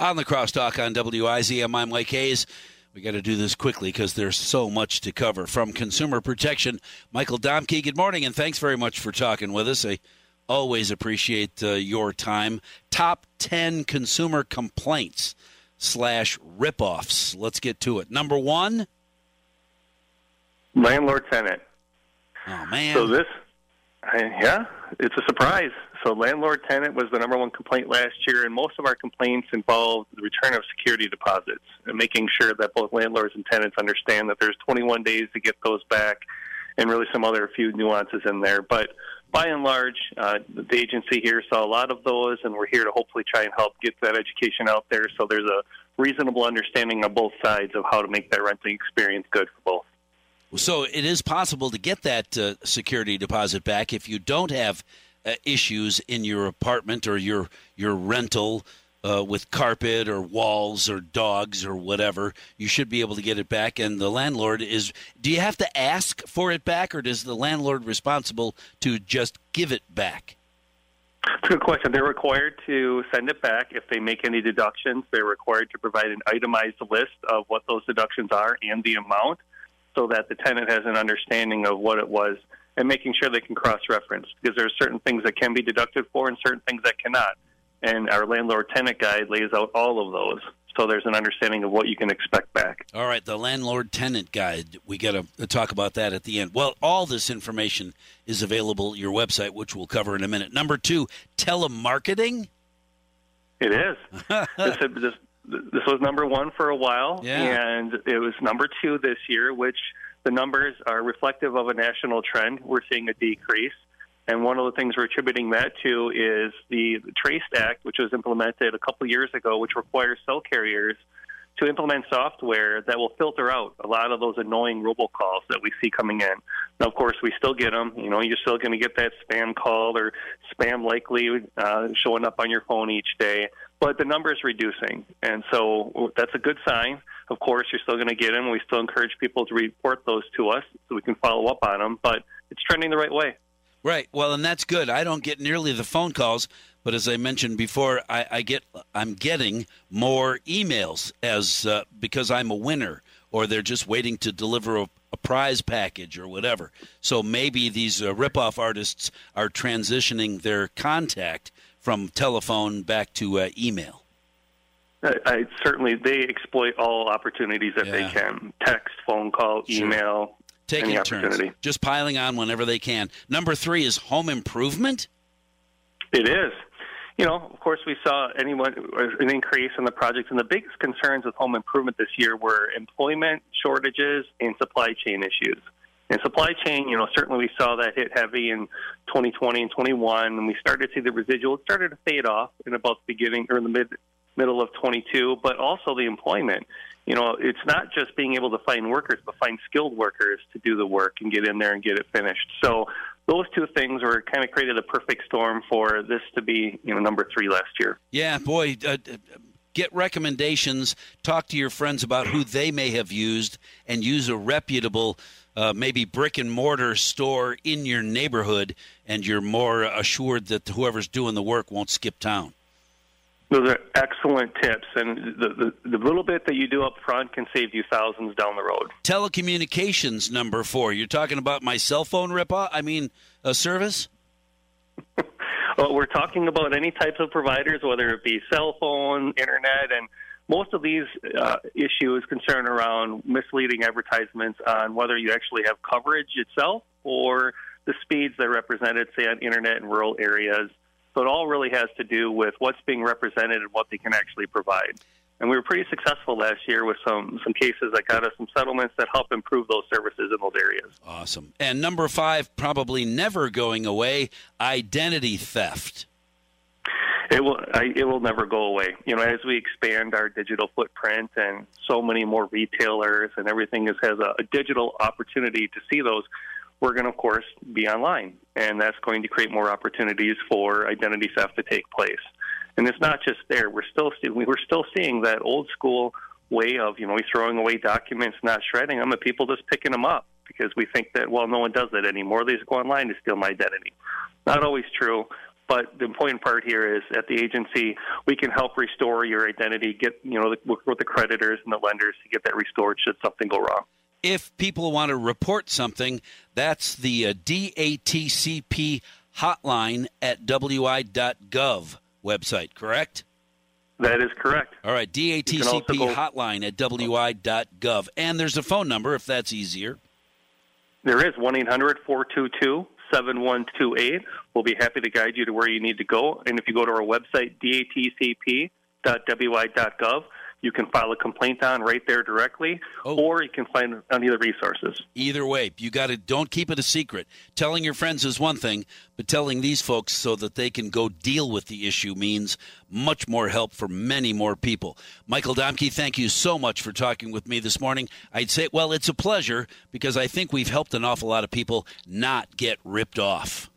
on the Crosstalk on WIZM. I'm Mike Hayes. We got to do this quickly because there's so much to cover. From Consumer Protection, Michael Domke, good morning, and thanks very much for talking with us. I always appreciate your time. Top 10 consumer complaints / ripoffs. Let's get to it. Number one? Landlord-tenant. Oh, man. So this, yeah, it's a surprise. So landlord-tenant was the number one complaint last year, and most of our complaints involved the return of security deposits and making sure that both landlords and tenants understand that there's 21 days to get those back and really some other few nuances in there. But by and large, the agency here saw a lot of those, and we're here to hopefully try and help get that education out there so there's a reasonable understanding on both sides of how to make that renting experience good for both. So it is possible to get that security deposit back if you don't have issues in your apartment or your rental with carpet or walls or dogs or whatever. You should be able to get it back. And the landlord is – do you have to ask for it back, or is the landlord responsible to just give it back? That's a good question. They're required to send it back. If they make any deductions, they're required to provide an itemized list of what those deductions are and the amount, so that the tenant has an understanding of what it was and making sure they can cross-reference, because there are certain things that can be deducted for and certain things that cannot. And our landlord-tenant guide lays out all of those, so there's an understanding of what you can expect back. All right, the landlord-tenant guide, we got to talk about that at the end. Well, all this information is available at your website, which we'll cover in a minute. Number two, telemarketing? It is. This was number one for a while, and it was number two this year, which the numbers are reflective of a national trend. We're seeing a decrease, and one of the things we're attributing that to is the Traced Act, which was implemented a couple years ago, which requires cell carriers to implement software that will filter out a lot of those annoying robocalls that we see coming in. Now, of course, we still get them. You know, you're still going to get that spam call or spam likely showing up on your phone each day, but the number is reducing, and so that's a good sign. Of course, you're still going to get them. We still encourage people to report those to us so we can follow up on them, but it's trending the right way. Right. Well, and that's good. I don't get nearly the phone calls, but as I mentioned before, I'm getting more emails as because I'm a winner, or they're just waiting to deliver a prize package or whatever. So maybe these ripoff artists are transitioning their contact from telephone back to email. I certainly, they exploit all opportunities that they can. Text, phone call, email. Taking turns, just piling on whenever they can. Number three is home improvement? It is. You know, of course, we saw an increase in the projects, and the biggest concerns with home improvement this year were employment shortages and supply chain issues. And supply chain, you know, certainly we saw that hit heavy in 2020 and 21, and we started to see the residual. It started to fade off in about the beginning or in the middle of 22, but also the employment. You know, it's not just being able to find workers, but find skilled workers to do the work and get in there and get it finished. So those two things were kind of created a perfect storm for this to be, you know, number three last year. Yeah, boy, get recommendations, talk to your friends about who they may have used, and use a reputable maybe brick-and-mortar store in your neighborhood, and you're more assured that whoever's doing the work won't skip town. Those are excellent tips, and the little bit that you do up front can save you thousands down the road. Telecommunications, number four. You're talking about my cell phone ripoff? I mean, a service? Well, we're talking about any types of providers, whether it be cell phone, internet, and most of these issues concern around misleading advertisements on whether you actually have coverage itself or the speeds that are represented, say, on internet in rural areas. So it all really has to do with what's being represented and what they can actually provide. And we were pretty successful last year with some cases that got us some settlements that help improve those services in those areas. Awesome. And number five, probably never going away, identity theft. It will never go away. You know, as we expand our digital footprint and so many more retailers and everything has a digital opportunity to see those, we're going to, of course, be online, and that's going to create more opportunities for identity theft to take place. And it's not just there. We're still seeing that old-school way of, you know, throwing away documents, not shredding them, and people just picking them up because we think that, well, no one does that anymore. They just go online to steal my identity. Not always true. But the important part here is at the agency, we can help restore your identity, get, you know, work with the creditors and the lenders to get that restored should something go wrong. If people want to report something, that's the DATCP hotline at WI.gov website, correct? That is correct. All right, DATCP hotline at WI.gov. And there's a phone number if that's easier. There is 1-800-422-7128. We'll be happy to guide you to where you need to go. And if you go to our website, datcp.wi.gov, you can file a complaint on right there directly, or you can find it on either resources. Either way, you got to don't keep it a secret. Telling your friends is one thing, but telling these folks so that they can go deal with the issue means much more help for many more people. Michael Domke, thank you so much for talking with me this morning. I'd say, well, it's a pleasure because I think we've helped an awful lot of people not get ripped off.